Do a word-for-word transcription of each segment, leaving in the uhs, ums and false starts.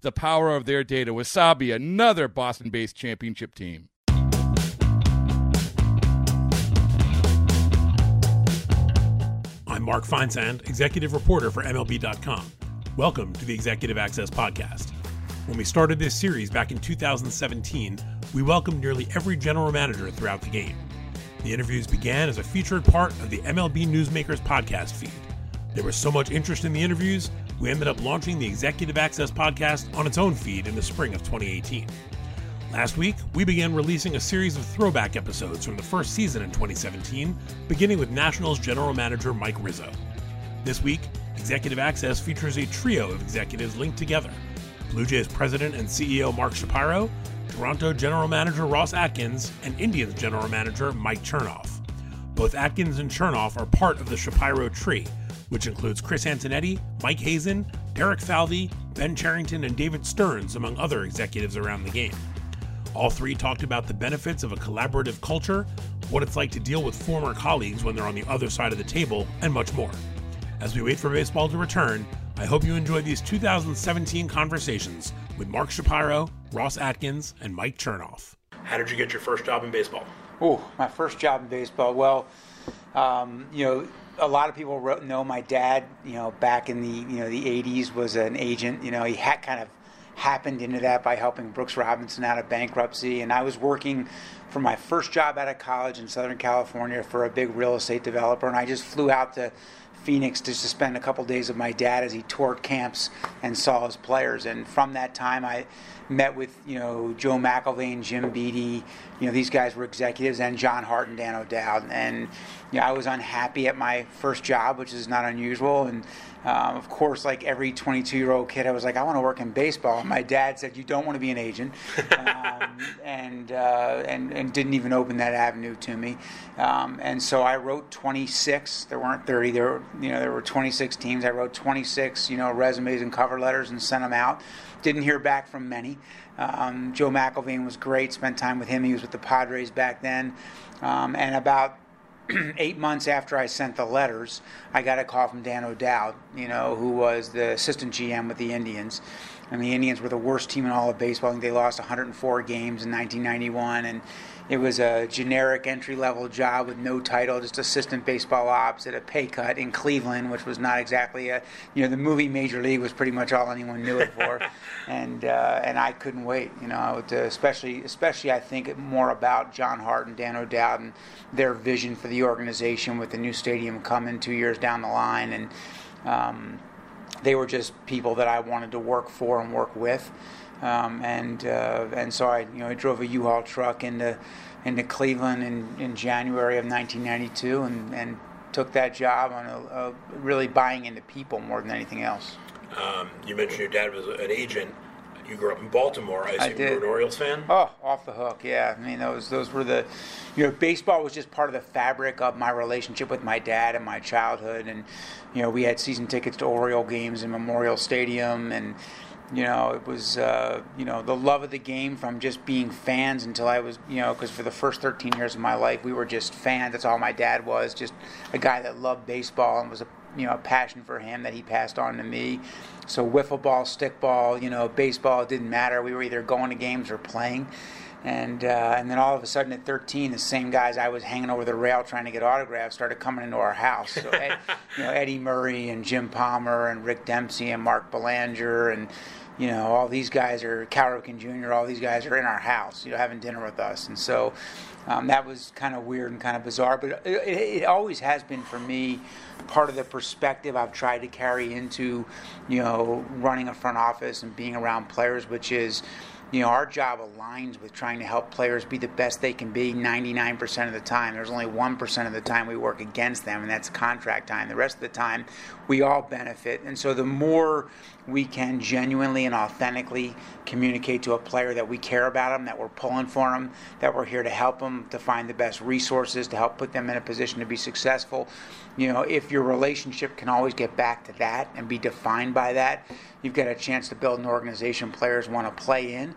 the power of their data. Wasabi, another Boston-based championship team. I'm Mark Feinsand, executive reporter for M L B dot com. Welcome to the Executive Access Podcast. When we started this series back in two thousand seventeen, we welcomed nearly every general manager throughout the game. The interviews began as a featured part of the M L B Newsmakers podcast feed. There was so much interest in the interviews, we ended up launching the Executive Access Podcast on its own feed in the spring of twenty eighteen. Last week, we began releasing a series of throwback episodes from the first season in twenty seventeen, beginning with Nationals general manager Mike Rizzo. This week, Executive Access features a trio of executives linked together: Blue Jays president and C E O Mark Shapiro, Toronto general manager Ross Atkins, and Indians general manager Mike Chernoff. Both Atkins and Chernoff are part of the Shapiro tree, which includes Chris Antonetti, Mike Hazen, Derek Falvey, Ben Cherington, and David Stearns, among other executives around the game. All three talked about the benefits of a collaborative culture, what it's like to deal with former colleagues when they're on the other side of the table, and much more. As we wait for baseball to return, I hope you enjoy these two thousand seventeen conversations with Mark Shapiro, Ross Atkins, and Mike Chernoff. How did you get your first job in baseball? Oh, my first job in baseball. Well, um, you know, a lot of people know my dad. You know, back in the you know the eighties, was an agent. You know, he had kind of happened into that by helping Brooks Robinson out of bankruptcy. And I was working for my first job out of college in Southern California for a big real estate developer. And I just flew out to Phoenix just to spend a couple days with my dad as he toured camps and saw his players. And from that time, I met with you know Joe McIlvaine, Jim Beatty. You know these guys were executives, and John Hart and Dan O'Dowd. And you know, I was unhappy at my first job, which is not unusual. And um, of course, like every twenty-two-year-old kid, I was like, I want to work in baseball. And my dad said, you don't want to be an agent, um, and, uh, and and didn't even open that avenue to me. Um, and so I wrote twenty-six. There weren't thirty. There were, you know there were twenty-six teams. I wrote twenty-six you know resumes and cover letters and sent them out. Didn't hear back from many. Um, Joe McIlvaine was great. Spent time with him. He was with the Padres back then. Um, and about eight months after I sent the letters, I got a call from Dan O'Dowd, you know, who was the assistant G M with the Indians. And the Indians were the worst team in all of baseball. I think they lost one hundred four games in nineteen ninety-one. And it was a generic entry-level job with no title, just assistant baseball ops at a pay cut in Cleveland, which was not exactly a, you know, the movie Major League was pretty much all anyone knew it for. and uh, and I couldn't wait, you know, to especially, especially I think more about John Hart and Dan O'Dowd and their vision for the organization with the new stadium coming two years down the line. And um, they were just people that I wanted to work for and work with. Um, and uh, and so I you know I drove a U-Haul truck into into Cleveland in, in January of nineteen ninety-two and, and took that job on a, a really buying into people more than anything else. Um, you mentioned your dad was an agent. You grew up in Baltimore. I assume I did. You were an Orioles fan? Oh, off the hook, yeah. I mean, those those were the, you know, baseball was just part of the fabric of my relationship with my dad and my childhood. And, you know, we had season tickets to Oriole games in Memorial Stadium, and you know, it was, uh, you know, the love of the game from just being fans until I was, you know, because for the first thirteen years of my life, we were just fans. That's all my dad was, just a guy that loved baseball and was, a, you know, a passion for him that he passed on to me. So wiffle ball, stick ball, you know, baseball, it didn't matter. We were either going to games or playing. And uh, and then all of a sudden at thirteen, the same guys I was hanging over the rail trying to get autographs started coming into our house. So Ed, you know, Eddie Murray and Jim Palmer and Rick Dempsey and Mark Belanger and, you know, all these guys are, Cal Ripken Junior, all these guys are in our house, you know, having dinner with us. And so um, that was kind of weird and kind of bizarre. But it, it always has been for me part of the perspective I've tried to carry into, you know, running a front office and being around players, which is, you know, our job aligns with trying to help players be the best they can be ninety-nine percent of the time. There's only one percent of the time we work against them, and that's contract time. The rest of the time, we all benefit. And so the more we can genuinely and authentically communicate to a player that we care about them, that we're pulling for them, that we're here to help them, to find the best resources, to help put them in a position to be successful. You know, if your relationship can always get back to that and be defined by that, you've got a chance to build an organization players want to play in,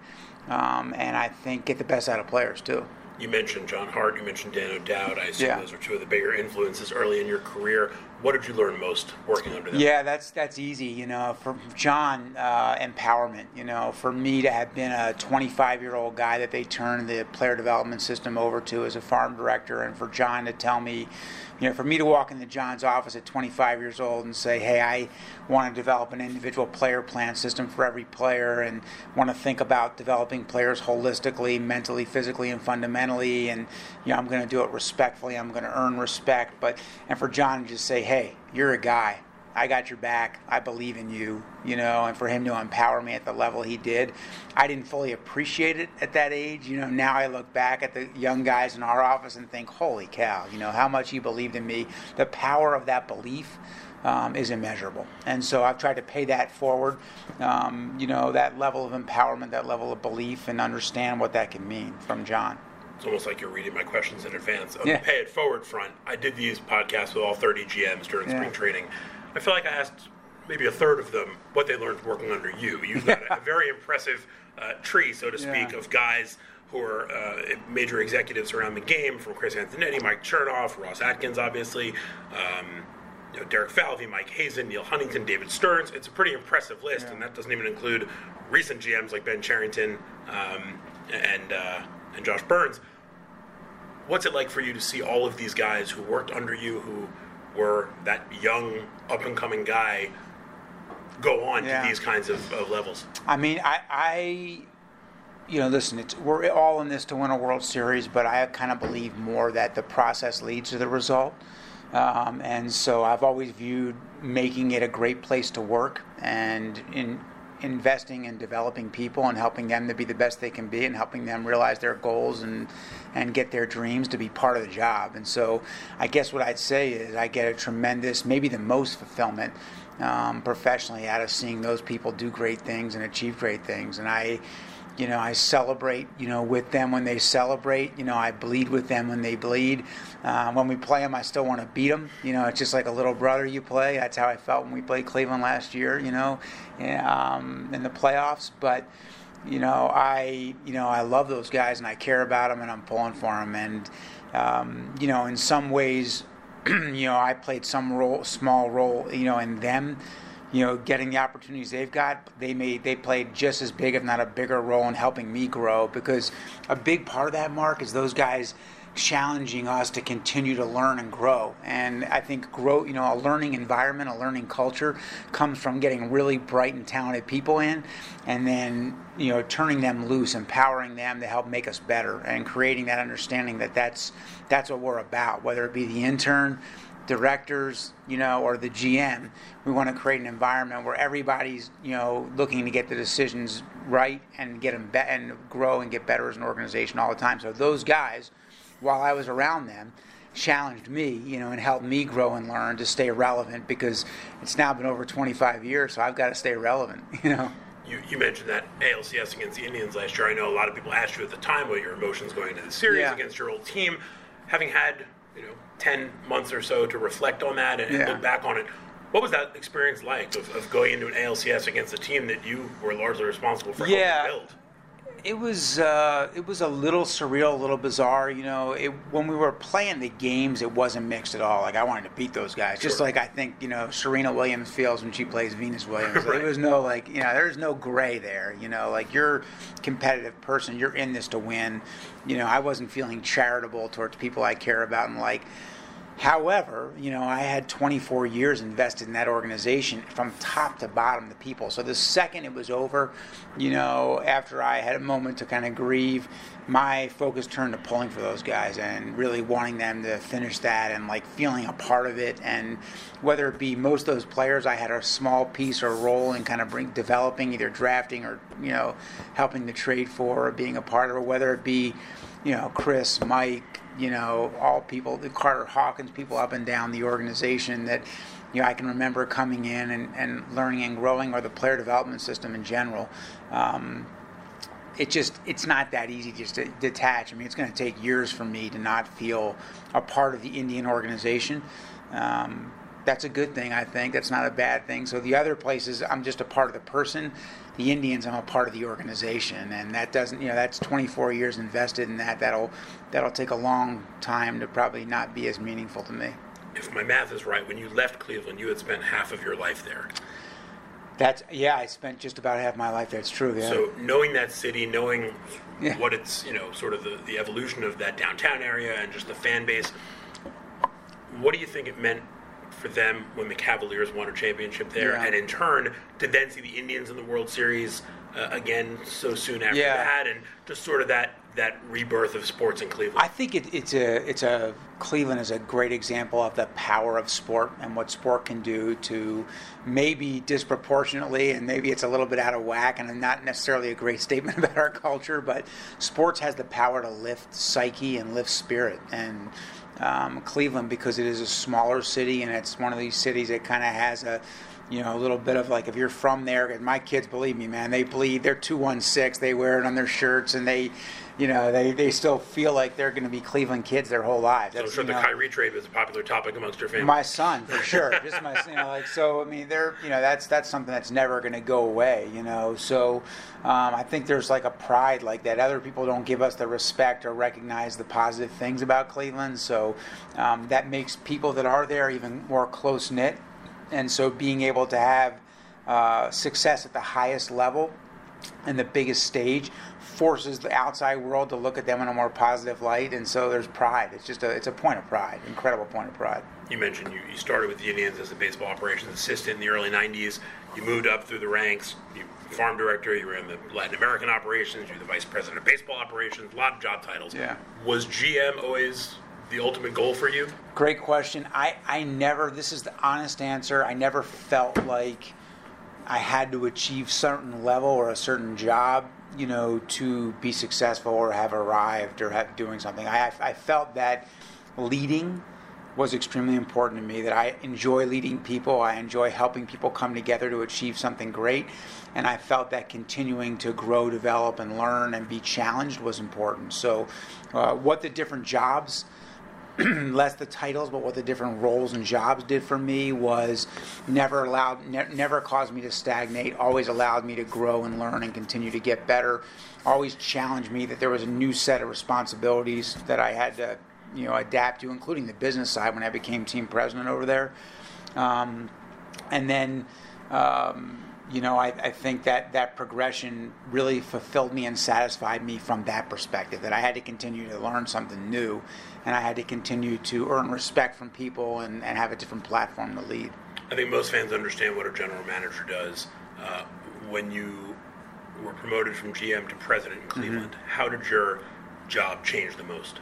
um, and I think get the best out of players too. You mentioned John Hart, you mentioned Dan O'Dowd. I assume yeah. those are two of the bigger influences early in your career. What did you learn most working under them? Yeah, that's that's easy. You know, for John, uh, empowerment. You know, for me to have been a twenty-five-year-old guy that they turned the player development system over to as a farm director, and for John to tell me, you know, for me to walk into John's office at twenty-five years old and say, hey, I want to develop an individual player plan system for every player and want to think about developing players holistically, mentally, physically, and fundamentally, and, you know, I'm going to do it respectfully. I'm going to earn respect. But, and for John to just say, hey, you're a guy. I got your back. I believe in you, you know, and for him to empower me at the level he did, I didn't fully appreciate it at that age. You know, now I look back at the young guys in our office and think, holy cow, you know, how much he believed in me. The power of that belief um, is immeasurable. And so I've tried to pay that forward, um, you know, that level of empowerment, that level of belief, and understand what that can mean from John. It's almost like you're reading my questions in advance. On yeah. the pay it forward front, I did these podcasts with all thirty G Ms during yeah. spring training. I feel like I asked maybe a third of them what they learned working under you. You've got yeah. a, a very impressive uh, tree, so to speak, yeah. of guys who are uh, major executives around the game, from Chris Antonetti, Mike Chernoff, Ross Atkins, obviously, um, you know, Derek Falvey, Mike Hazen, Neil Huntington, David Stearns. It's a pretty impressive list, yeah. and that doesn't even include recent G Ms like Ben Cherington um, and uh, and Josh Burns. What's it like for you to see all of these guys who worked under you, who were that young, up-and-coming guy, go on yeah. to these kinds of, of levels? I mean, I, I you know, listen, it's, we're all in this to win a World Series, but I kind of believe more that the process leads to the result. Um, and so I've always viewed making it a great place to work and in investing in developing people and helping them to be the best they can be and helping them realize their goals and and get their dreams to be part of the job. And so I guess what I'd say is I get a tremendous, maybe the most fulfillment um, professionally out of seeing those people do great things and achieve great things. And I, you know, I celebrate, you know, with them when they celebrate. You know, I bleed with them when they bleed. Uh, when we play them, I still want to beat them. You know, it's just like a little brother you play. That's how I felt when we played Cleveland last year, you know, um, in the playoffs. But, you know, I, you know, I love those guys and I care about them and I'm pulling for them. And, um, you know, in some ways, you know, I played some role, small role, you know, in them. You know, getting the opportunities they've got, they made, they played just as big, if not a bigger role in helping me grow, because a big part of that, Mark, is those guys challenging us to continue to learn and grow. And I think grow, you know, a learning environment, a learning culture comes from getting really bright and talented people in and then, you know, turning them loose, empowering them to help make us better and creating that understanding that that's, that's what we're about, whether it be the intern, directors, you know, or the G M. We want to create an environment where everybody's, you know, looking to get the decisions right and get them be- and grow and get better as an organization all the time. So those guys, while I was around them, challenged me, you know, and helped me grow and learn to stay relevant, because it's now been over twenty-five years, so I've got to stay relevant, you know. You, you mentioned that A L C S against the Indians last year. I know a lot of people asked you at the time what your emotions going into the series yeah. against your old team. Having had, you know, ten months or so to reflect on that and yeah. look back on it, what was that experience like of, of going into an A L C S against a team that you were largely responsible for helping yeah. build? it was uh, it was a little surreal, a little bizarre. You know, it, when we were playing the games, it wasn't mixed at all. Like, I wanted to beat those guys, sure. Just like I think, you know, Serena Williams feels when she plays Venus Williams. Right. There was no, like, you know, there's no gray there. You know, like, you're a competitive person. You're in this to win. You know, I wasn't feeling charitable towards people I care about and like. However, you know, I had twenty-four years invested in that organization from top to bottom, the people. So the second it was over, you know, after I had a moment to kind of grieve, my focus turned to pulling for those guys and really wanting them to finish that and, like, feeling a part of it. And whether it be most of those players, I had a small piece or role in kind of bring, developing, either drafting or, you know, helping to trade for or being a part of it, whether it be, you know, Chris, Mike, you know, all people, the Carter Hawkins, people up and down the organization that, you know, I can remember coming in and, and learning and growing, or the player development system in general. Um, it just, it's not that easy just to detach. I mean, it's going to take years for me to not feel a part of the Indian organization. Um, that's a good thing, I think. That's not a bad thing. So the other places, I'm just a part of the person. The Indians, I'm a part of the organization, and that doesn't, you know, that's twenty-four years invested in that. That'll that'll take a long time to probably not be as meaningful to me. If my math is right, when you left Cleveland, you had spent half of your life there. That's, yeah, I spent just about half my life there. It's true, yeah. So knowing that city, knowing yeah. what it's, you know, sort of the, the evolution of that downtown area and just the fan base, what do you think it meant for them when the Cavaliers won a championship there, yeah. and in turn to then see the Indians in the World Series uh, again so soon after yeah. that, and just sort of that that rebirth of sports in Cleveland? I think it, it's a it's a Cleveland is a great example of the power of sport and what sport can do to, maybe disproportionately, and maybe it's a little bit out of whack and not necessarily a great statement about our culture, but sports has the power to lift psyche and lift spirit. And Um, Cleveland, because it is a smaller city, and it's one of these cities that kind of has a, you know, a little bit of, like, if you're from there, and my kids, believe me, man, they bleed, they're two one six, they wear it on their shirts, and they, you know, they, they still feel like they're going to be Cleveland kids their whole lives. That's, I'm sure, you know, the Kyrie trade was a popular topic amongst your family. My son, for sure. Just my, you know, like, so, I mean, they're, you know, that's, that's something that's never going to go away, you know, so um, I think there's, like, a pride like that. Other people don't give us the respect or recognize the positive things about Cleveland, so um, that makes people that are there even more close-knit. And so being able to have uh, success at the highest level and the biggest stage forces the outside world to look at them in a more positive light. And so there's pride. It's just a, it's a point of pride, incredible point of pride. You mentioned you, you started with the Indians as a baseball operations assistant in the early nineties. You moved up through the ranks. You were farm director. You were in the Latin American operations. You were the vice president of baseball operations. A lot of job titles. Yeah. Was G M always the ultimate goal for you? Great question. I, I never, this is the honest answer, I never felt like I had to achieve certain level or a certain job, you know, to be successful or have arrived or have doing something. I, I felt that leading was extremely important to me, that I enjoy leading people, I enjoy helping people come together to achieve something great, and I felt that continuing to grow, develop, and learn and be challenged was important. So uh, what the different jobs, less the titles, but what the different roles and jobs did for me was never allowed, ne- never caused me to stagnate, always allowed me to grow and learn and continue to get better, always challenged me that there was a new set of responsibilities that I had to, you know, adapt to, including the business side when I became team president over there. Um, and then, um, you know, I, I think that that progression really fulfilled me and satisfied me from that perspective, that I had to continue to learn something new, and I had to continue to earn respect from people and, and have a different platform to lead. I think most fans understand what a general manager does. Uh, when you were promoted from G M to president in Cleveland, mm-hmm. how did your job change the most?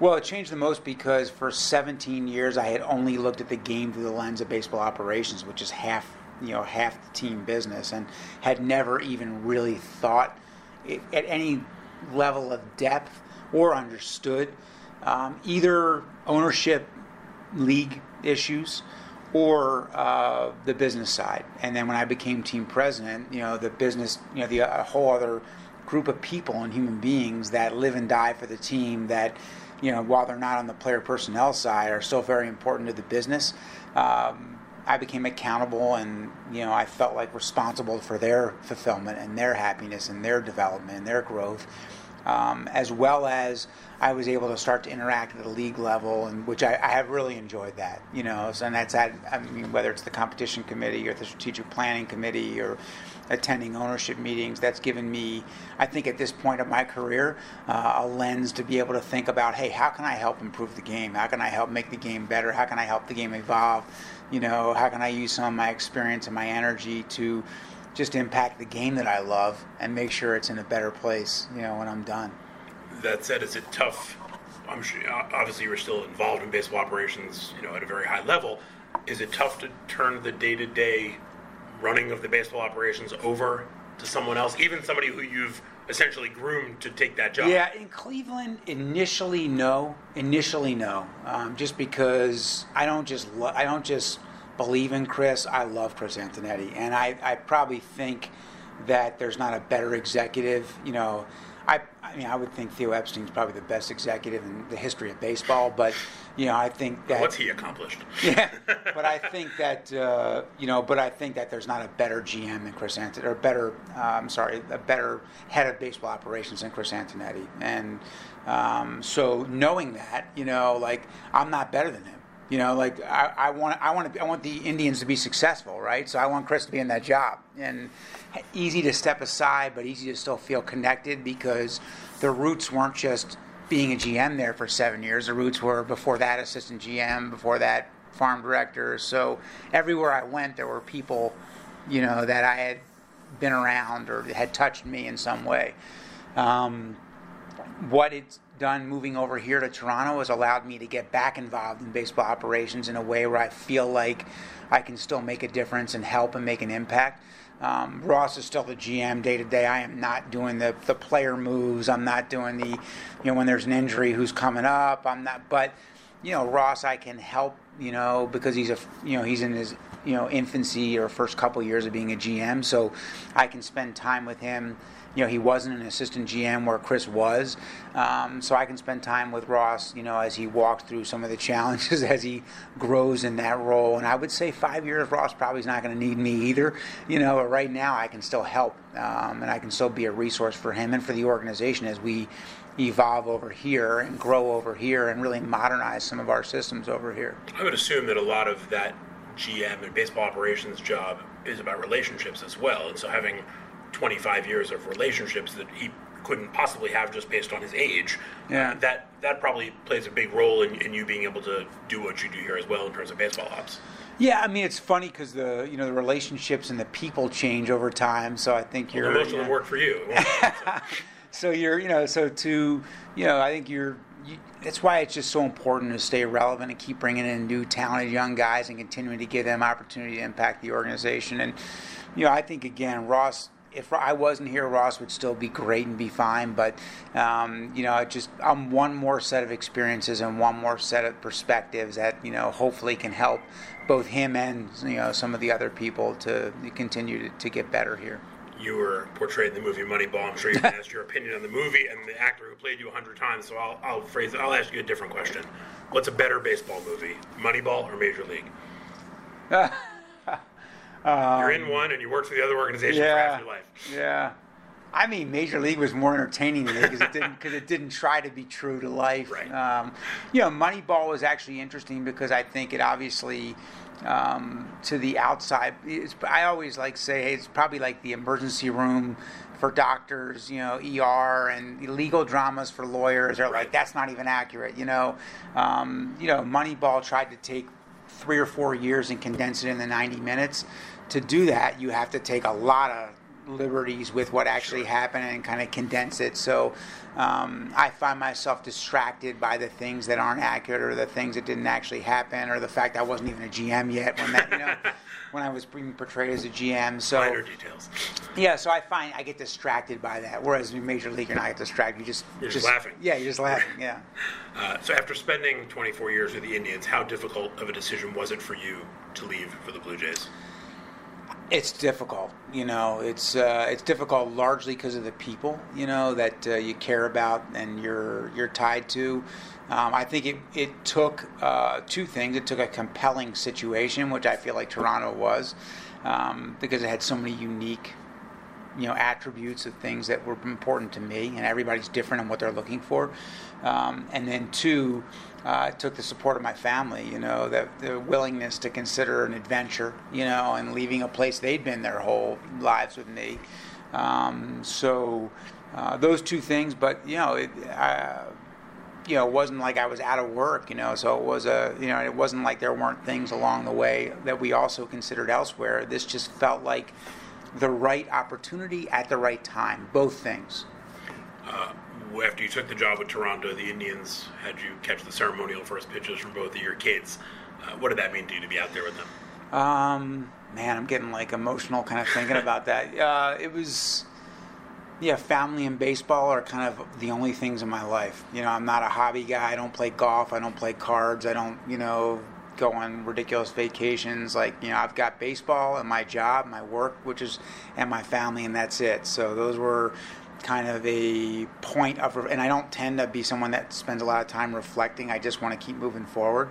Well, it changed the most because for seventeen years I had only looked at the game through the lens of baseball operations, which is half you know, half the team business, and had never even really thought it, at any level of depth or understood um, either ownership, league issues, or uh, the business side. And then when I became team president, you know, the business, you know, the a whole other group of people and human beings that live and die for the team that, you know, while they're not on the player personnel side, are still very important to the business. Um, I became accountable and, you know, I felt like responsible for their fulfillment and their happiness and their development and their growth, um, as well as I was able to start to interact at a league level, and which I, I have really enjoyed that, you know, so, and that's at, I mean, whether it's the competition committee or the strategic planning committee or attending ownership meetings, that's given me, I think at this point of my career, uh, a lens to be able to think about, hey, how can I help improve the game? How can I help make the game better? How can I help the game evolve? You know, how can I use some of my experience and my energy to just impact the game that I love and make sure it's in a better place, you know, when I'm done? That said, is it tough? I'm sure, obviously, you're still involved in baseball operations, you know, at a very high level. Is it tough to turn the day-to-day running of the baseball operations over to someone else, even somebody who you've essentially groomed to take that job? Yeah, in Cleveland, initially no, initially no, um, just because I don't just lo- I don't just believe in Chris. I love Chris Antonetti, and I, I probably think that there's not a better executive. You know, I I mean I would think Theo Epstein's probably the best executive in the history of baseball, but you know I think that what's he accomplished? Yeah, but I think that uh, you know, but I think that there's not a better G M than Chris Antonetti, or better, uh, I'm sorry, a better head of baseball operations than Chris Antonetti, and um, so knowing that, you know, like I'm not better than him. You know, like I, I want, I want to, I want the Indians to be successful, right? So I want Chris to be in that job, and easy to step aside, but easy to still feel connected because the roots weren't just being a G M there for seven years. The roots were before that assistant G M, before that farm director. So everywhere I went, there were people, you know, that I had been around or had touched me in some way. Um, what it's done moving over here to Toronto has allowed me to get back involved in baseball operations in a way where I feel like I can still make a difference and help and make an impact. Um, Ross is still the G M day to day. I am not doing the, the player moves. I'm not doing the, you know, when there's an injury, who's coming up. I'm not, but, you know, Ross, I can help, you know, because he's a, you know, he's in his, you know, infancy or first couple years of being a G M. So I can spend time with him. You know, he wasn't an assistant G M where Chris was. Um, so I can spend time with Ross, you know, as he walks through some of the challenges as he grows in that role. And I would say five years, Ross probably is not going to need me either. You know, but right now I can still help, um, and I can still be a resource for him and for the organization as we evolve over here and grow over here and really modernize some of our systems over here. I would assume that a lot of that G M and baseball operations job is about relationships as well. And so having twenty-five years of relationships that he couldn't possibly have just based on his age, yeah. uh, that that probably plays a big role in, in you being able to do what you do here as well in terms of baseball ops. Yeah, I mean, it's funny because the, you know, the relationships and the people change over time, so I think you're... Well, most of the work for you. So you're, you know, so to, you know, I think you're, you, that's why it's just so important to stay relevant and keep bringing in new talented young guys and continuing to give them opportunity to impact the organization. And, you know, I think, again, Ross... If I wasn't here, Ross would still be great and be fine. But, um, you know, I just I'm one more set of experiences and one more set of perspectives that, you know, hopefully can help both him and, you know, some of the other people to continue to, to get better here. You were portrayed in the movie Moneyball. I'm sure you've been asked your opinion on the movie and the actor who played you a hundred times. So I'll, I'll phrase it. I'll ask you a different question. What's a better baseball movie, Moneyball or Major League? Um, You're in one, and you work for the other organization yeah, for half your life. Yeah, I mean, Major League was more entertaining to me because it didn't because it didn't try to be true to life. Right. Um, you know, Moneyball was actually interesting because I think it obviously um, to the outside. It's, I always like say hey, it's probably like the emergency room for doctors, you know, E R and legal dramas for lawyers. They're right. Like that's not even accurate. You know, um, you know, Moneyball tried to take three or four years and condense it into ninety minutes. To do that, you have to take a lot of liberties with what actually happened and kind of condense it. So um, I find myself distracted by the things that aren't accurate or the things that didn't actually happen or the fact I wasn't even a G M yet when that, you know, when I was being portrayed as a G M. So minor details. Yeah, so I find I get distracted by that. Whereas in Major League, you're not distracted. You just you're just, just laughing. Yeah, you're just laughing. Yeah. Uh, so after spending twenty-four years with the Indians, how difficult of a decision was it for you to leave for the Blue Jays? It's difficult, you know, it's uh, it's difficult largely because of the people, you know, that uh, you care about and you're you're tied to. Um, I think it, it took uh, two things. It took a compelling situation, which I feel like Toronto was, um, because it had so many unique, you know, attributes of things that were important to me, and everybody's different in what they're looking for. Um, and then two, uh, it took the support of my family, you know, the, the willingness to consider an adventure, you know, and leaving a place they'd been their whole lives with me. Um, so uh, those two things, but, you know, it, I, you know, it wasn't like I was out of work, you know, so it was a, you know, it wasn't like there weren't things along the way that we also considered elsewhere. This just felt like the right opportunity at the right time, both things. Uh, after you took the job with Toronto, the Indians had you catch the ceremonial first pitches from both of your kids. Uh, what did that mean to you to be out there with them? Um, man, I'm getting like emotional kind of thinking about that. Uh, it was, yeah, family and baseball are kind of the only things in my life. You know, I'm not a hobby guy. I don't play golf. I don't play cards. I don't, you know, go on ridiculous vacations. Like, you know, I've got baseball and my job, my work, which is, and my family, and that's it. So those were kind of a point of, and I don't tend to be someone that spends a lot of time reflecting. I just want to keep moving forward.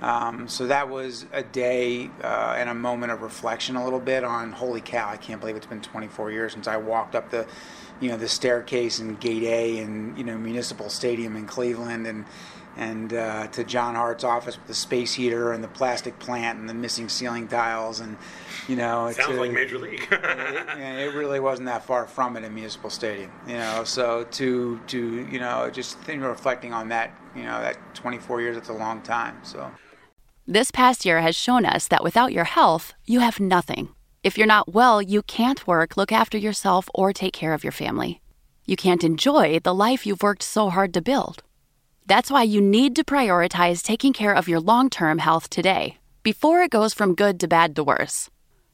Um, so that was a day uh, and a moment of reflection a little bit on, holy cow, I can't believe it's been twenty-four years since I walked up the, you know, the staircase in Gate A and, you know, Municipal Stadium in Cleveland, and and uh, to John Hart's office with the space heater and the plastic plant and the missing ceiling tiles, and, you know, it sounds uh, like Major League. it, it really wasn't that far from it in Municipal Stadium, you know. So to to you know, just think, reflecting on that, you know, that twenty-four years, that's a long time. So this past year has shown us that without your health, you have nothing. If you're not well, you can't work, look after yourself, or take care of your family. You can't enjoy the life you've worked so hard to build. That's why you need to prioritize taking care of your long-term health today, before it goes from good to bad to worse.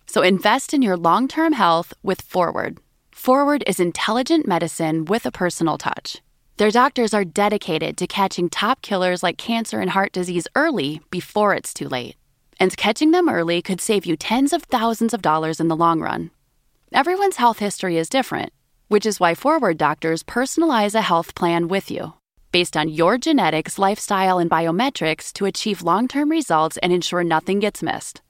So invest in your long-term health with Forward. Forward is intelligent medicine with a personal touch. Their doctors are dedicated to catching top killers like cancer and heart disease early, before it's too late. And catching them early could save you tens of thousands of dollars in the long run. Everyone's health history is different, which is why Forward doctors personalize a health plan with you, based on your genetics, lifestyle, and biometrics to achieve long-term results and ensure nothing gets missed.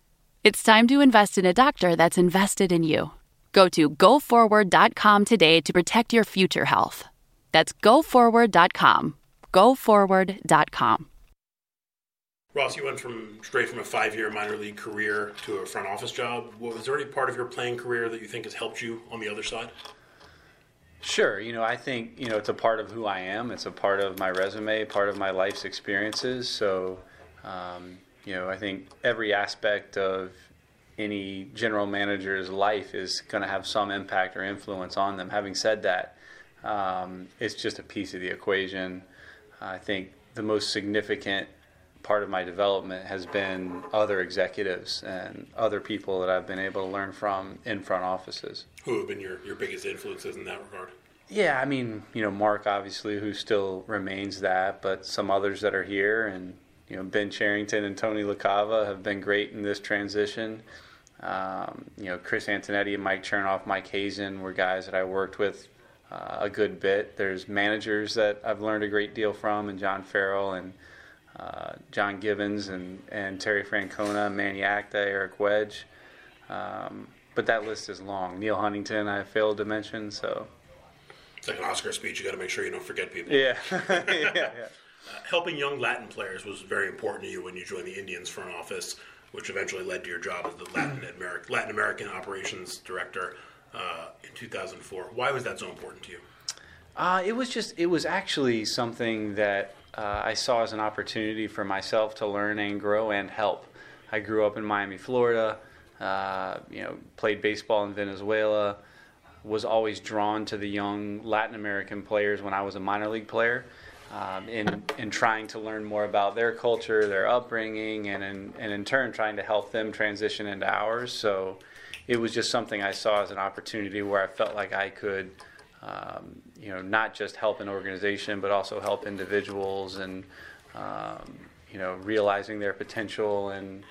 It's time to invest in a doctor that's invested in you. Go to go forward dot com today to protect your future health. That's go forward dot com. go forward dot com. Ross, you went from straight from a five-year minor league career to a front office job. Was there any part of your playing career that you think has helped you on the other side? Sure. You know, I think, you know, it's a part of who I am. It's a part of my resume, part of my life's experiences. So, um, you know, I think every aspect of any general manager's life is going to have some impact or influence on them. Having said that, um, it's just a piece of the equation. I think the most significant part of my development has been other executives and other people that I've been able to learn from in front offices. Who have been your, your biggest influences in that regard? Yeah, I mean, you know, Mark, obviously, who still remains that, but some others that are here, and, you know, Ben Cherington and Tony LaCava have been great in this transition. Um, you know, Chris Antonetti, Mike Chernoff, Mike Hazen were guys that I worked with uh, a good bit. There's managers that I've learned a great deal from, and John Farrell and Uh, John Gibbons and, and Terry Francona, Manny Acta, Eric Wedge. Um, but that list is long. Neil Huntington, I failed to mention, so. It's like an Oscar speech. You got to make sure you don't forget people. Yeah. yeah, yeah. Uh, helping young Latin players was very important to you when you joined the Indians front office, which eventually led to your job as the Latin, Amer- Latin American Operations Director uh, in two thousand four. Why was that so important to you? Uh, it was just, it was actually something that Uh, I saw as an opportunity for myself to learn and grow and help. I grew up in Miami, Florida, uh, you know, played baseball in Venezuela, was always drawn to the young Latin American players when I was a minor league player, um, in, in trying to learn more about their culture, their upbringing, and in, and in turn trying to help them transition into ours. So it was just something I saw as an opportunity where I felt like I could Um, you know, not just help an organization, but also help individuals, and um, you know, realizing their potential, and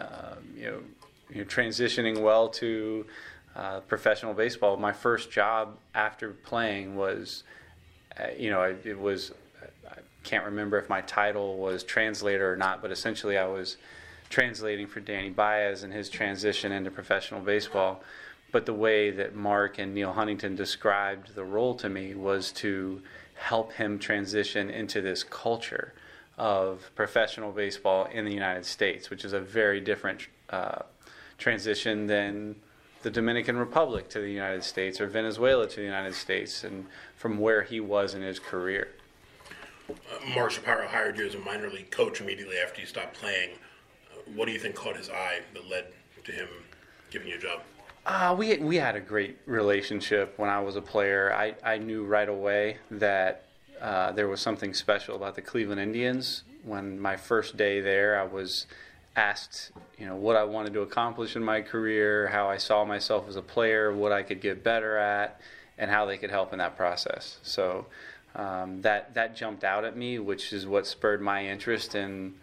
uh, you know, you know, transitioning well to uh, professional baseball. My first job after playing was, uh, you know, I, it was can't remember if my title was translator or not, but essentially I was translating for Danny Baez in his transition into professional baseball. But the way that Mark and Neil Huntington described the role to me was to help him transition into this culture of professional baseball in the United States, which is a very different uh, transition than the Dominican Republic to the United States or Venezuela to the United States, and from where he was in his career. Uh, Mark Shapiro hired you as a minor league coach immediately after you stopped playing. Uh, what do you think caught his eye that led to him giving you a job? Uh, we we had a great relationship when I was a player. I, I knew right away that uh, there was something special about the Cleveland Indians. When my first day there, I was asked, you know, what I wanted to accomplish in my career, how I saw myself as a player, what I could get better at, and how they could help in that process. So um, that that jumped out at me, which is what spurred my interest in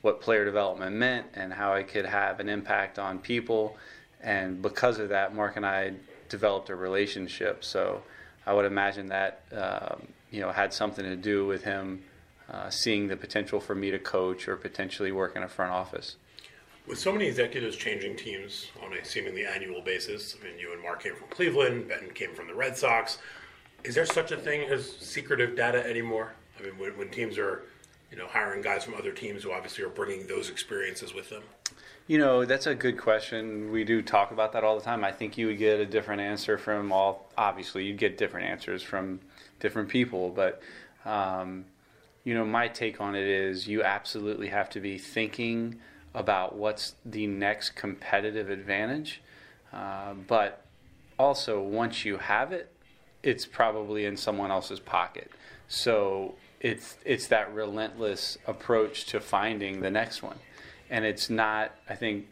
what player development meant and how I could have an impact on people. And because of that, Mark and I developed a relationship. So I would imagine that um, you know had something to do with him uh, seeing the potential for me to coach or potentially work in a front office. With so many executives changing teams on a seemingly annual basis, I mean, you and Mark came from Cleveland, Ben came from the Red Sox. Is there such a thing as secretive data anymore? I mean, when, when teams are you know hiring guys from other teams who obviously are bringing those experiences with them? You know, that's a good question. We do talk about that all the time. I think you would get a different answer from all, obviously you'd get different answers from different people, but, um, you know, my take on it is you absolutely have to be thinking about what's the next competitive advantage. Uh, but also once you have it, it's probably in someone else's pocket. So it's, it's that relentless approach to finding the next one. And it's not, I think,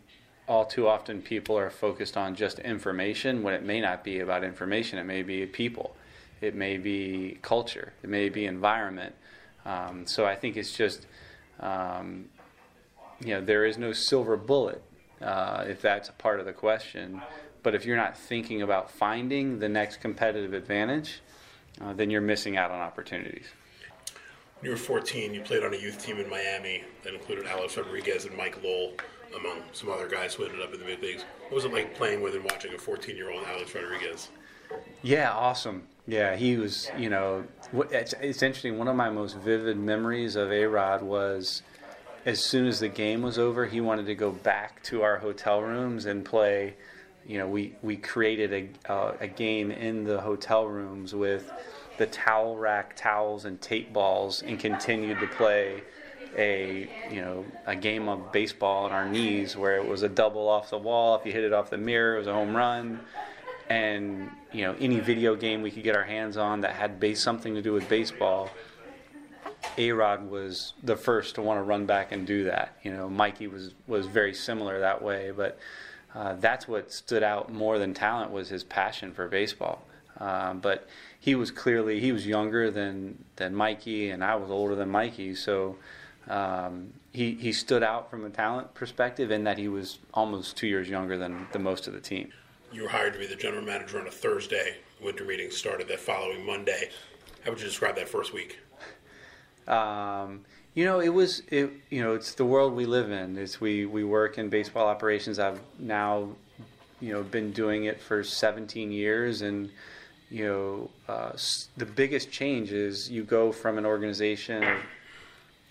all too often people are focused on just information when it may not be about information. It may be people. It may be culture. It may be environment. Um, so I think it's just, um, you know, there is no silver bullet, uh, if that's a part of the question. But if you're not thinking about finding the next competitive advantage, uh, then you're missing out on opportunities. When you were fourteen, you played on a youth team in Miami that included Alex Rodriguez and Mike Lowell, among some other guys who ended up in the big leagues. What was it like playing with and watching a fourteen-year-old Alex Rodriguez? Yeah, awesome. Yeah, he was, you know, it's, it's interesting. One of my most vivid memories of A-Rod was as soon as the game was over, he wanted to go back to our hotel rooms and play. You know, we, we created a, uh, a game in the hotel rooms with the towel rack towels and tape balls, and continued to play a you know a game of baseball on our knees, where it was a double off the wall. If you hit it off the mirror, it was a home run. And you know any video game we could get our hands on that had base something to do with baseball, A-Rod was the first to want to run back and do that. You know Mikey was was very similar that way, but uh, that's what stood out more than talent was his passion for baseball. Um, but he was clearly, he was younger than, than Mikey, and I was older than Mikey, so um, he, he stood out from a talent perspective in that he was almost two years younger than the most of the team. You were hired to be the general manager on a Thursday. Winter meetings started that following Monday. How would you describe that first week? Um, you know, it was, it, you know, it's the world we live in. It's, we, we work in baseball operations. I've now, you know, been doing it for seventeen years, and You know, uh, the biggest change is you go from an organization of,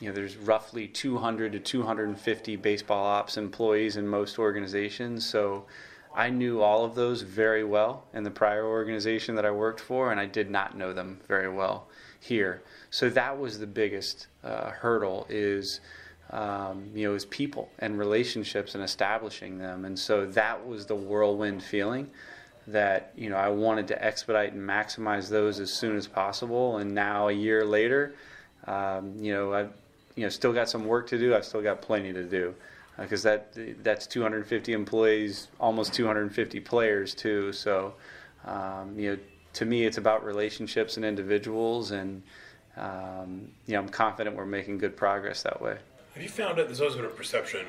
you know, there's roughly two hundred to two hundred fifty baseball ops employees in most organizations. So I knew all of those very well in the prior organization that I worked for, and I did not know them very well here. So that was the biggest uh, hurdle is, um, you know, is people and relationships and establishing them. And so that was the whirlwind feeling. That you know I wanted to expedite and maximize those as soon as possible, and now a year later, um, you know I've you know still got some work to do. I've still got plenty to do, because uh, that that's two hundred fifty employees, almost two hundred fifty players too. So um, you know to me, it's about relationships and individuals, and um, you know I'm confident we're making good progress that way. Have you found that there's always been a perception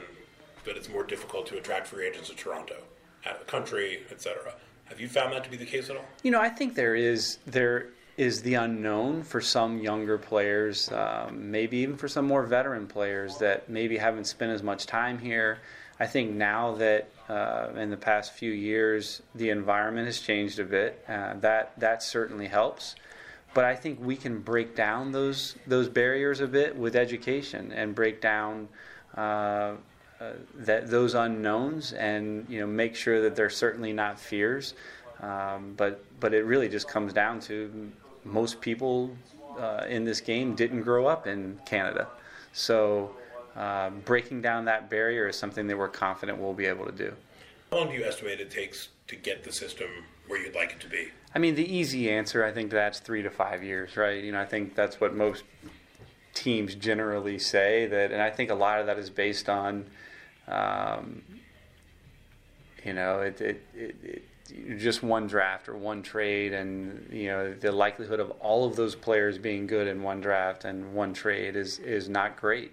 that it's more difficult to attract free agents to Toronto, out of the country, et cetera? Have you found that to be the case at all? You know, I think there is there is the unknown for some younger players, um, maybe even for some more veteran players that maybe haven't spent as much time here. I think now that uh, in the past few years, the environment has changed a bit. Uh, that that certainly helps. But I think we can break down those those barriers a bit with education and break down uh, uh, that those unknowns and, you know, make sure that they're certainly not fears. Um, but but it really just comes down to most people uh, in this game didn't grow up in Canada. So uh, breaking down that barrier is something that we're confident we'll be able to do. How long do you estimate it takes to get the system where you'd like it to be? I mean, the easy answer, I think that's three to five years, right? You know, I think that's what most teams generally say, that, and I think a lot of that is based on, um, you know, it, it, it, it, just one draft or one trade, and, you know, the likelihood of all of those players being good in one draft and one trade is, is not great.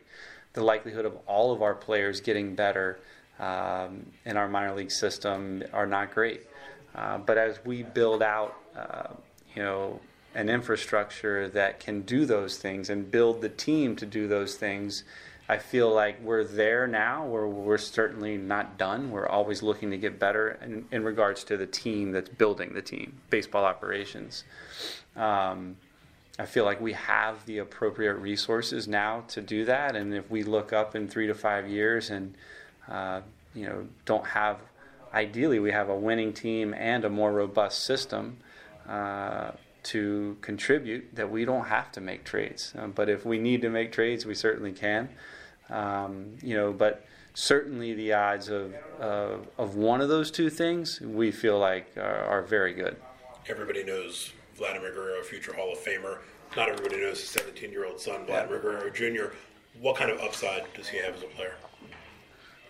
The likelihood of all of our players getting better um, in our minor league system are not great. Uh, but as we build out, uh, you know, an infrastructure that can do those things and build the team to do those things, I feel like we're there now. We're, we're certainly not done. We're always looking to get better in, in regards to the team that's building the team, baseball operations. Um, I feel like we have the appropriate resources now to do that. And if we look up in three to five years and, uh, you know, don't have... Ideally, we have a winning team and a more robust system uh, to contribute that we don't have to make trades. Um, but if we need to make trades, we certainly can. Um, you know, but certainly the odds of, uh, of one of those two things we feel like are, are very good. Everybody knows Vladimir Guerrero, future Hall of Famer. Not everybody knows his seventeen-year-old son, Vladimir Guerrero Junior What kind of upside does he have as a player?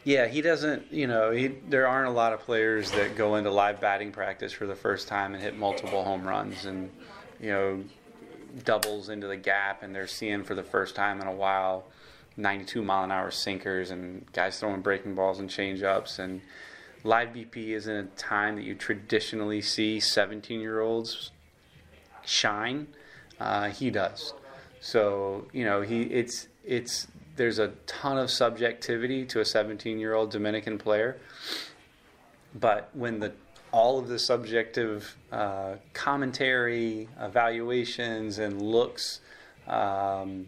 Yeah, he doesn't, you know, he, there aren't a lot of players that go into live batting practice for the first time and hit multiple home runs and, you know, doubles into the gap, and they're seeing for the first time in a while ninety-two mile an hour sinkers and guys throwing breaking balls and changeups. And live B P isn't a time that you traditionally see seventeen-year-olds shine. Uh, he does. So, you know, he it's it's... there's a ton of subjectivity to a seventeen-year-old Dominican player, but when the all of the subjective uh, commentary, evaluations, and looks um,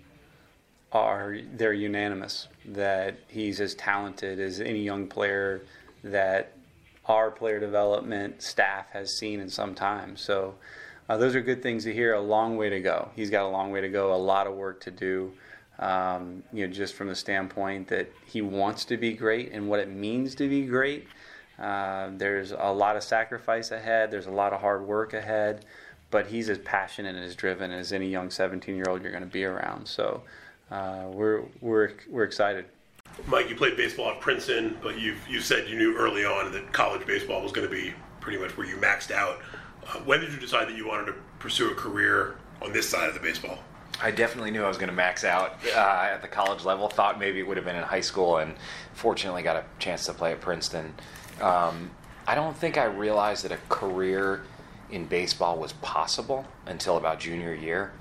are they're unanimous that he's as talented as any young player that our player development staff has seen in some time. So uh, those are good things to hear. A long way to go. He's got a long way to go. A lot of work to do. Um, you know, just from the standpoint that he wants to be great and what it means to be great. Uh, there's a lot of sacrifice ahead. There's a lot of hard work ahead, but he's as passionate and as driven as any young seventeen-year-old you're going to be around. So uh, we're we're we're excited. Mike, you played baseball at Princeton, but you you said you knew early on that college baseball was going to be pretty much where you maxed out. Uh, when did you decide that you wanted to pursue a career on this side of the baseball? I definitely knew I was going to max out uh, at the college level. Thought maybe it would have been in high school, and fortunately got a chance to play at Princeton. Um, I don't think I realized that a career in baseball was possible until about junior year.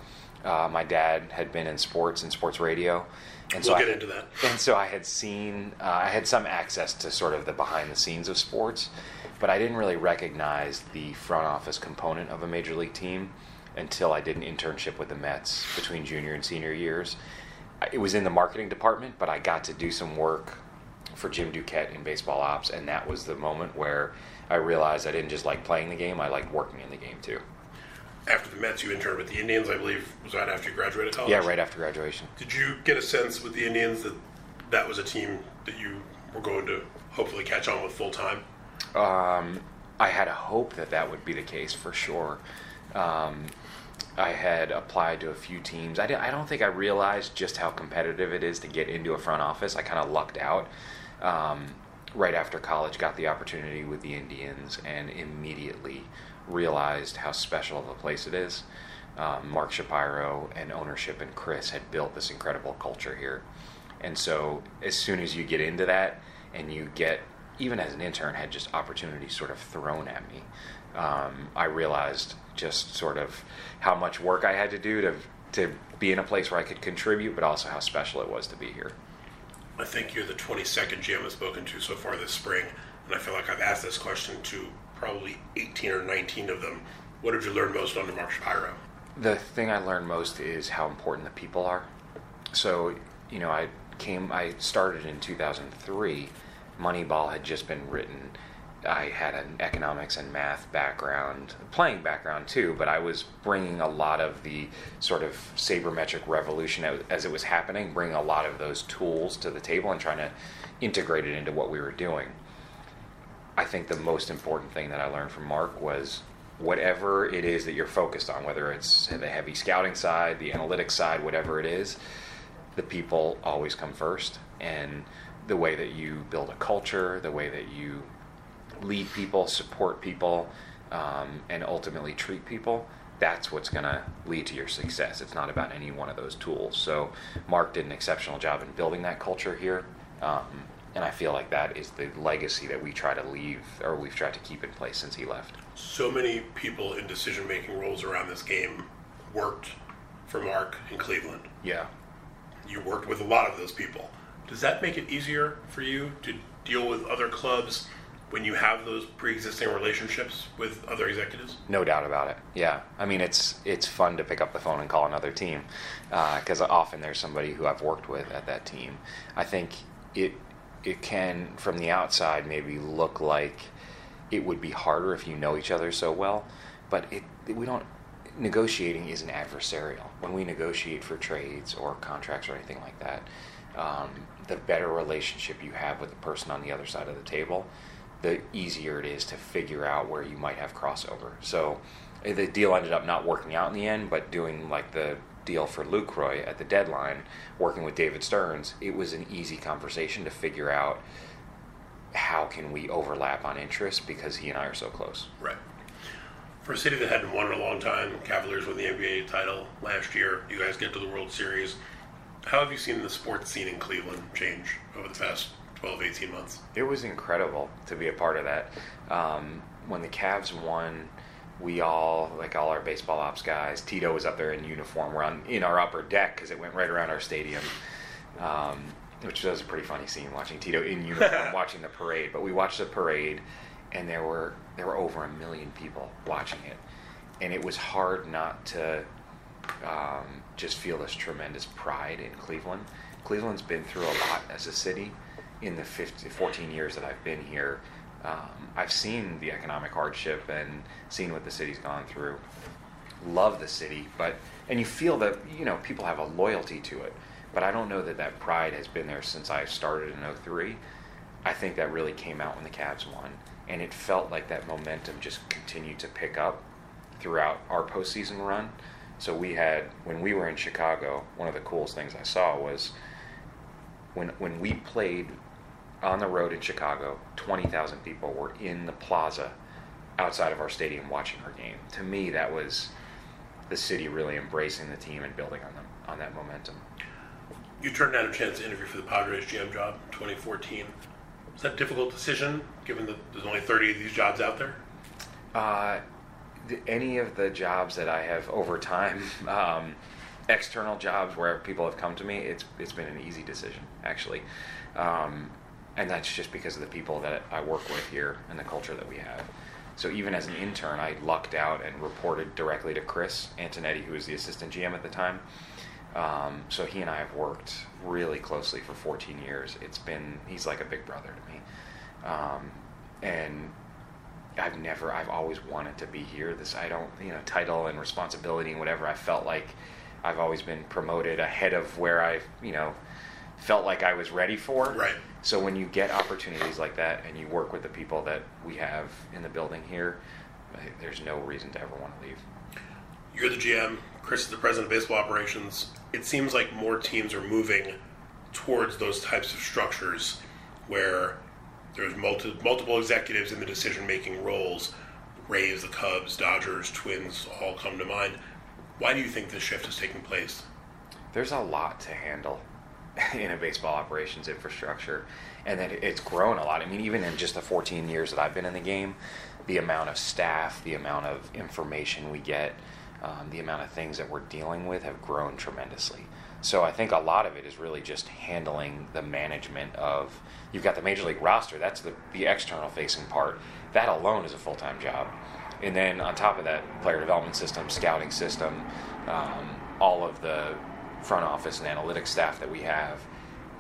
Uh, my dad had been in sports and sports radio, and so we'll get I, into that. And so I had seen, uh, I had some access to sort of the behind the scenes of sports, but I didn't really recognize the front office component of a major league team until I did an internship with the Mets between junior and senior years. It was in the marketing department, but I got to do some work for Jim Duquette in baseball ops, and that was the moment where I realized I didn't just like playing the game, I liked working in the game too. After the Mets, you interned with the Indians, I believe. Was that after you graduated college? Yeah, right after graduation. Did you get a sense with the Indians that that was a team that you were going to hopefully catch on with full time? Um, I had a hope that that would be the case for sure. Um, I had applied to a few teams. I, did, I don't think I realized just how competitive it is to get into a front office. I kind of lucked out. Um, right after college, got the opportunity with the Indians and immediately realized how special of a place it is. Um, Mark Shapiro and ownership and Chris had built this incredible culture here. And so as soon as you get into that and you get even as an intern, had just opportunities sort of thrown at me. Um, I realized just sort of how much work I had to do to to be in a place where I could contribute, but also how special it was to be here. I think you're the twenty-second G M I've spoken to so far this spring, and I feel like I've asked this question to probably eighteen or nineteen of them. What did you learn most under Mark Shapiro? The thing I learned most is how important the people are. So, you know, I came, I started in two thousand three. Moneyball had just been written. I had an economics and math background, playing background too, but I was bringing a lot of the sort of sabermetric revolution as it was happening, bringing a lot of those tools to the table and trying to integrate it into what we were doing. I think the most important thing that I learned from Mark was whatever it is that you're focused on, whether it's the heavy scouting side, the analytics side, whatever it is, the people always come first. And the way that you build a culture, the way that you lead people, support people, um, and ultimately treat people, that's what's going to lead to your success. It's not about any one of those tools. So Mark did an exceptional job in building that culture here. Um, And I feel like that is the legacy that we try to leave, or we've tried to keep in place since he left. So many people in decision-making roles around this game worked for Mark in Cleveland. Yeah. You worked with a lot of those people. Does that make it easier for you to deal with other clubs when you have those pre-existing relationships with other executives? No doubt about it, yeah. I mean, it's it's fun to pick up the phone and call another team, because uh, often there's somebody who I've worked with at that team. I think it... It can, from the outside, maybe look like it would be harder if you know each other so well, but it we don't. Negotiating isn't adversarial. When we negotiate for trades or contracts or anything like that, um, the better relationship you have with the person on the other side of the table, the easier it is to figure out where you might have crossover. So the deal ended up not working out in the end, but doing like the deal for Lucroy at the deadline, working with David Stearns, it was an easy conversation to figure out how can we overlap on interests because he and I are so close. Right. For a city that hadn't won in a long time, Cavaliers won the N B A title last year, you guys get to the World Series. How have you seen the sports scene in Cleveland change over the past twelve, eighteen months? It was incredible to be a part of that. Um, when the Cavs won, we all, like all our baseball ops guys, Tito was up there in uniform. We're on, in our upper deck because it went right around our stadium, um, which was a pretty funny scene, watching Tito in uniform, watching the parade. But we watched the parade, and there were there were over a million people watching it. And it was hard not to um, just feel this tremendous pride in Cleveland. Cleveland's been through a lot as a city in the fifteen, fourteen years that I've been here. Um, I've seen the economic hardship and seen what the city's gone through. Love the city, but and you feel that, you know, people have a loyalty to it. But I don't know that that pride has been there since I started in oh three. I think that really came out when the Cavs won, and it felt like that momentum just continued to pick up throughout our postseason run. So we had, when we were in Chicago, one of the coolest things I saw was when when we played on the road in Chicago, twenty thousand people were in the plaza outside of our stadium watching our game. To me, that was the city really embracing the team and building on them, on that momentum. You turned down a chance to interview for the Padres G M job in twenty fourteen. Was that a difficult decision, given that there's only thirty of these jobs out there? Uh, the, any of the jobs that I have over time, um, external jobs where people have come to me, it's it's been an easy decision, actually. Um, And that's just because of the people that I work with here and the culture that we have. So even as an intern, I lucked out and reported directly to Chris Antonetti, who was the assistant G M at the time. Um, so he and I have worked really closely for fourteen years. It's been, he's like a big brother to me. Um, and I've never, I've always wanted to be here. This, I don't, you know, title and responsibility and whatever, I felt like I've always been promoted ahead of where I've, you know, felt like I was ready for. Right. So when you get opportunities like that and you work with the people that we have in the building here, there's no reason to ever want to leave. You're the G M, Chris is the president of baseball operations. It seems like more teams are moving towards those types of structures where there's multi- multiple executives in the decision-making roles. Rays, the Cubs, Dodgers, Twins all come to mind. Why do you think this shift is taking place? There's a lot to handle. in a baseball operations infrastructure, and that it's grown a lot. I mean, even in just the fourteen years that I've been in the game, the amount of staff, the amount of information we get, um, the amount of things that we're dealing with have grown tremendously. So I think a lot of it is really just handling the management of, you've got the Major League roster, that's the, the external facing part. That alone is a full-time job. And then on top of that, player development system, scouting system, um, all of the front office and analytics staff that we have,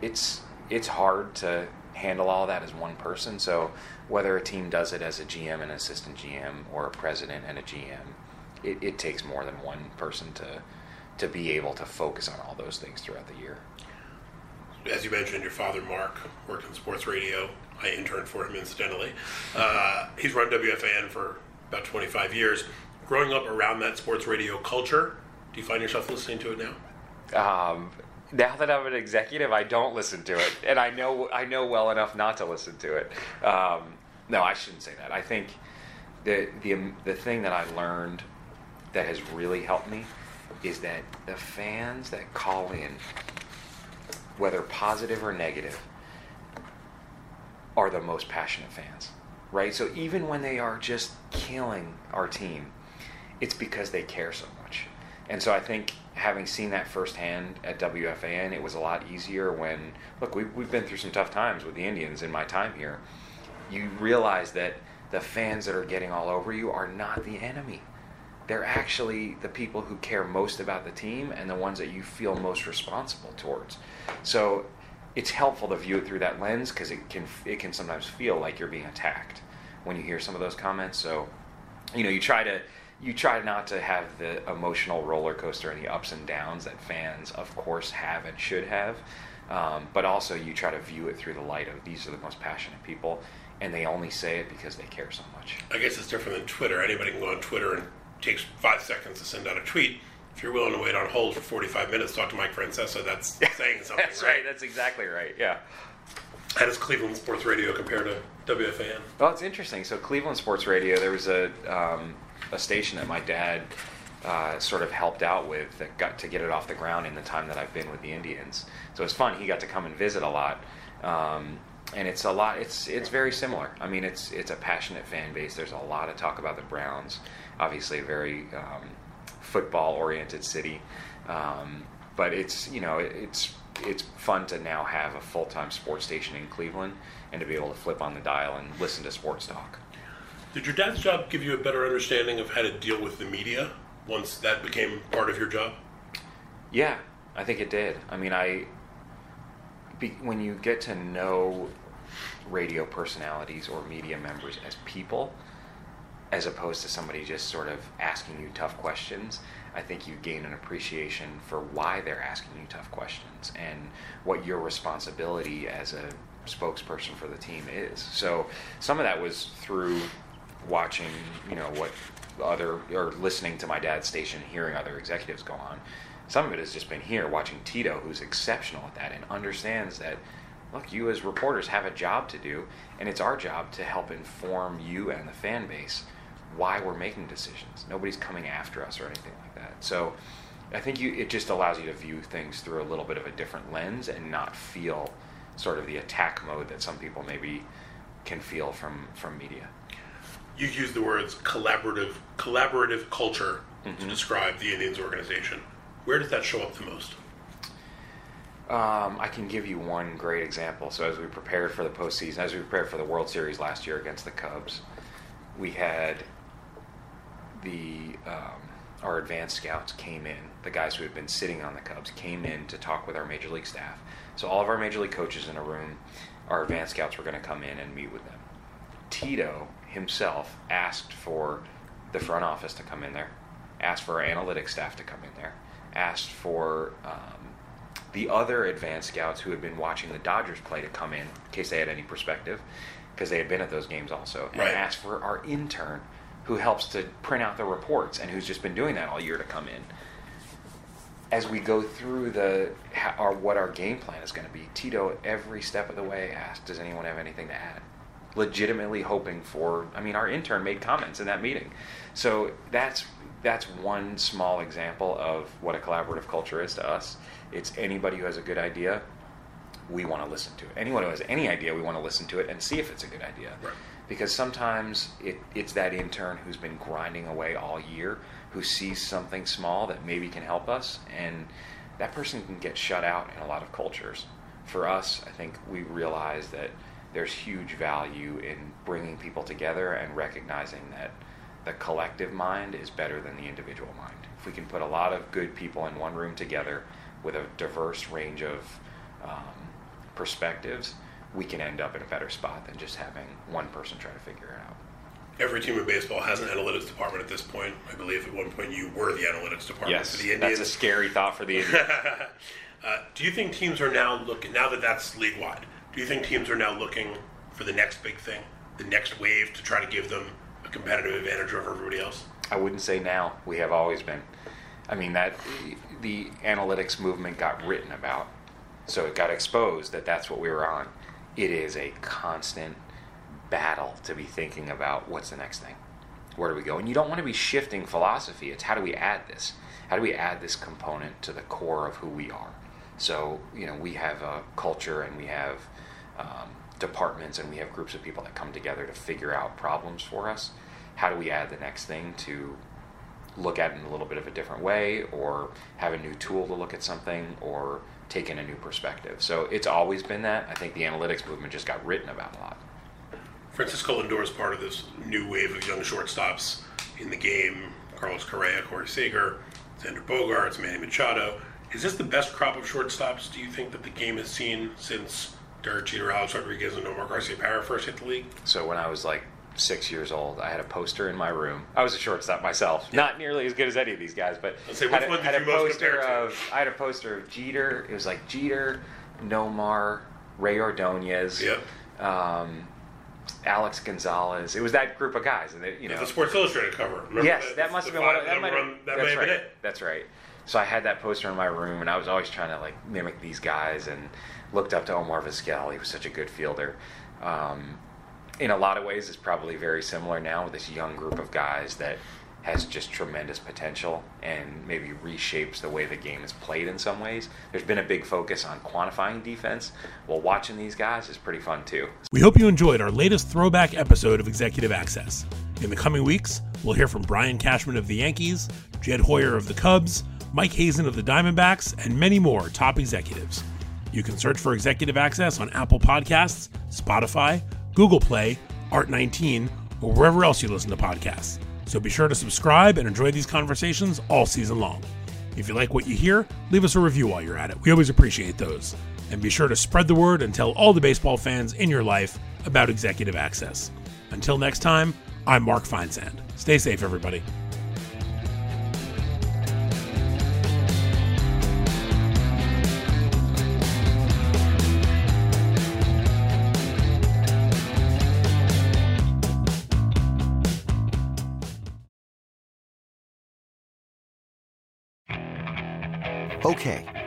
it's it's hard to handle all that as one person. So whether a team does it as a G M and assistant G M or a president and a G M, it, it takes more than one person to to be able to focus on all those things throughout the year. As you mentioned, your father, Mark, worked in sports radio. I interned for him, incidentally. Uh, he's run W F A N for about twenty-five years. Growing up around that sports radio culture, do you find yourself listening to it now? Um, now that I'm an executive, I don't listen to it, and I know I know well enough not to listen to it. Um, no, I shouldn't say that. I think the the the thing that I learned that has really helped me is that the fans that call in, whether positive or negative, are the most passionate fans, right? So even when they are just killing our team, it's because they care so much. And so I think having seen that firsthand at W F A N, it was a lot easier when, look, we've, we've been through some tough times with the Indians in my time here. You realize that the fans that are getting all over you are not the enemy. They're actually the people who care most about the team and the ones that you feel most responsible towards. So it's helpful to view it through that lens because it can it can sometimes feel like you're being attacked when you hear some of those comments. So, you know, you try to you try not to have the emotional roller coaster and the ups and downs that fans, of course, have and should have. Um, but also you try to view it through the light of these are the most passionate people, and they only say it because they care so much. I guess it's different than Twitter. Anybody can go on Twitter and takes five seconds to send out a tweet. If you're willing to wait on hold for forty-five minutes, talk to Mike Francesa, that's saying something. That's right. right. That's exactly right, yeah. How does Cleveland sports radio compare to W F A N? Well, it's interesting. So Cleveland sports radio, there was a um, a station that my dad uh, sort of helped out with that got to get it off the ground in the time that I've been with the Indians. So it's fun. He got to come and visit a lot. Um, and it's a lot. It's it's very similar. I mean, it's it's a passionate fan base. There's a lot of talk about the Browns. Obviously a very um, football-oriented city. Um, but it's, you know, it's it's fun to now have a full-time sports station in Cleveland and to be able to flip on the dial and listen to sports talk. Did your dad's job give you a better understanding of how to deal with the media once that became part of your job? Yeah, I think it did. I mean, I be, when you get to know radio personalities or media members as people, as opposed to somebody just sort of asking you tough questions, I think you gain an appreciation for why they're asking you tough questions and what your responsibility as a spokesperson for the team is. So some of that was through watching, you know, what other, or listening to my dad's station, hearing other executives go on. Some of it has just been here, watching Tito, who's exceptional at that and understands that, look, you as reporters have a job to do, and it's our job to help inform you and the fan base why we're making decisions. Nobody's coming after us or anything like that. So I think you, it just allows you to view things through a little bit of a different lens and not feel sort of the attack mode that some people maybe can feel from, from media. You use the words collaborative collaborative culture mm-hmm. to describe the Indians organization. Where does that show up the most? Um, I can give you one great example. So as we prepared for the postseason, as we prepared for the World Series last year against the Cubs, we had the um, our advanced scouts came in, the guys who had been sitting on the Cubs came in to talk with our Major League staff. So all of our Major League coaches in a room, our advanced scouts were going to come in and meet with them. Tito himself asked for the front office to come in there, asked for our analytics staff to come in there, asked for um, the other advanced scouts who had been watching the Dodgers play to come in, in case they had any perspective, because they had been at those games also, and right. asked for our intern who helps to print out the reports and who's just been doing that all year to come in. As we go through the how, our, what our game plan is going to be, Tito every step of the way asked, does anyone have anything to add? Legitimately hoping for, I mean, our intern made comments in that meeting. So that's that's one small example of what a collaborative culture is to us. It's anybody who has a good idea we want to listen to it. Anyone who has any idea, we want to listen to it and see if it's a good idea. Right. Because sometimes it, it's that intern who's been grinding away all year who sees something small that maybe can help us, and that person can get shut out in a lot of cultures. For us, I think we realize that there's huge value in bringing people together and recognizing that the collective mind is better than the individual mind. If we can put a lot of good people in one room together with a diverse range of um, perspectives, we can end up in a better spot than just having one person try to figure it out. Every team in baseball has an analytics department at this point. I believe at one point you were the analytics department yes, for the Indians. That's a scary thought for the Indians. uh, do you think teams are now looking, now that that's league-wide, do you think teams are now looking for the next big thing, the next wave to try to give them a competitive advantage over everybody else? I wouldn't say now. We have always been. I mean, that the analytics movement got written about, so it got exposed that that's what we were on. It is a constant battle to be thinking about what's the next thing, where do we go, and you don't want to be shifting philosophy. It's how do we add this? How do we add this component to the core of who we are? So you know, we have a culture, and we have um, departments, and we have groups of people that come together to figure out problems for us. How do we add the next thing to look at it in a little bit of a different way, or have a new tool to look at something, or take in a new perspective? So it's always been that. I think the analytics movement just got written about a lot. Francisco Lindor is part of this new wave of young shortstops in the game. Carlos Correa, Corey Seager, Xander Bogaerts, Manny Machado. Is this the best crop of shortstops, do you think, that the game has seen since Derek Jeter, Alex Rodriguez, and Omar Garciaparra first hit the league? So when I was like six years old, I had a poster in my room. I was a shortstop myself. Yeah. Not nearly as good as any of these guys, but I'll say, which had, one did had you a most compare to? Of, I had a poster of Jeter. It was like Jeter, Nomar, Ray Ordonez. Yep. Um, Alex Gonzalez. It was that group of guys, and they, you know, yeah, the Sports Illustrated cover. Remember yes, that, that must have been one. Of, that might have that that's right, been it. That's right. So I had that poster in my room, and I was always trying to like mimic these guys, and looked up to Omar Vizquel. He was such a good fielder. Um, in a lot of ways, it's probably very similar now with this young group of guys that has just tremendous potential and maybe reshapes the way the game is played in some ways. There's been a big focus on quantifying defense. Well, watching these guys is pretty fun too. We hope you enjoyed our latest throwback episode of Executive Access. In the coming weeks, we'll hear from Brian Cashman of the Yankees, Jed Hoyer of the Cubs, Mike Hazen of the Diamondbacks, and many more top executives. You can search for Executive Access on Apple Podcasts, Spotify, Google Play, Art nineteen, or wherever else you listen to podcasts. So be sure to subscribe and enjoy these conversations all season long. If you like what you hear, leave us a review while you're at it. We always appreciate those. And be sure to spread the word and tell all the baseball fans in your life about Executive Access. Until next time, I'm Mark Feinsand. Stay safe, everybody. Okay,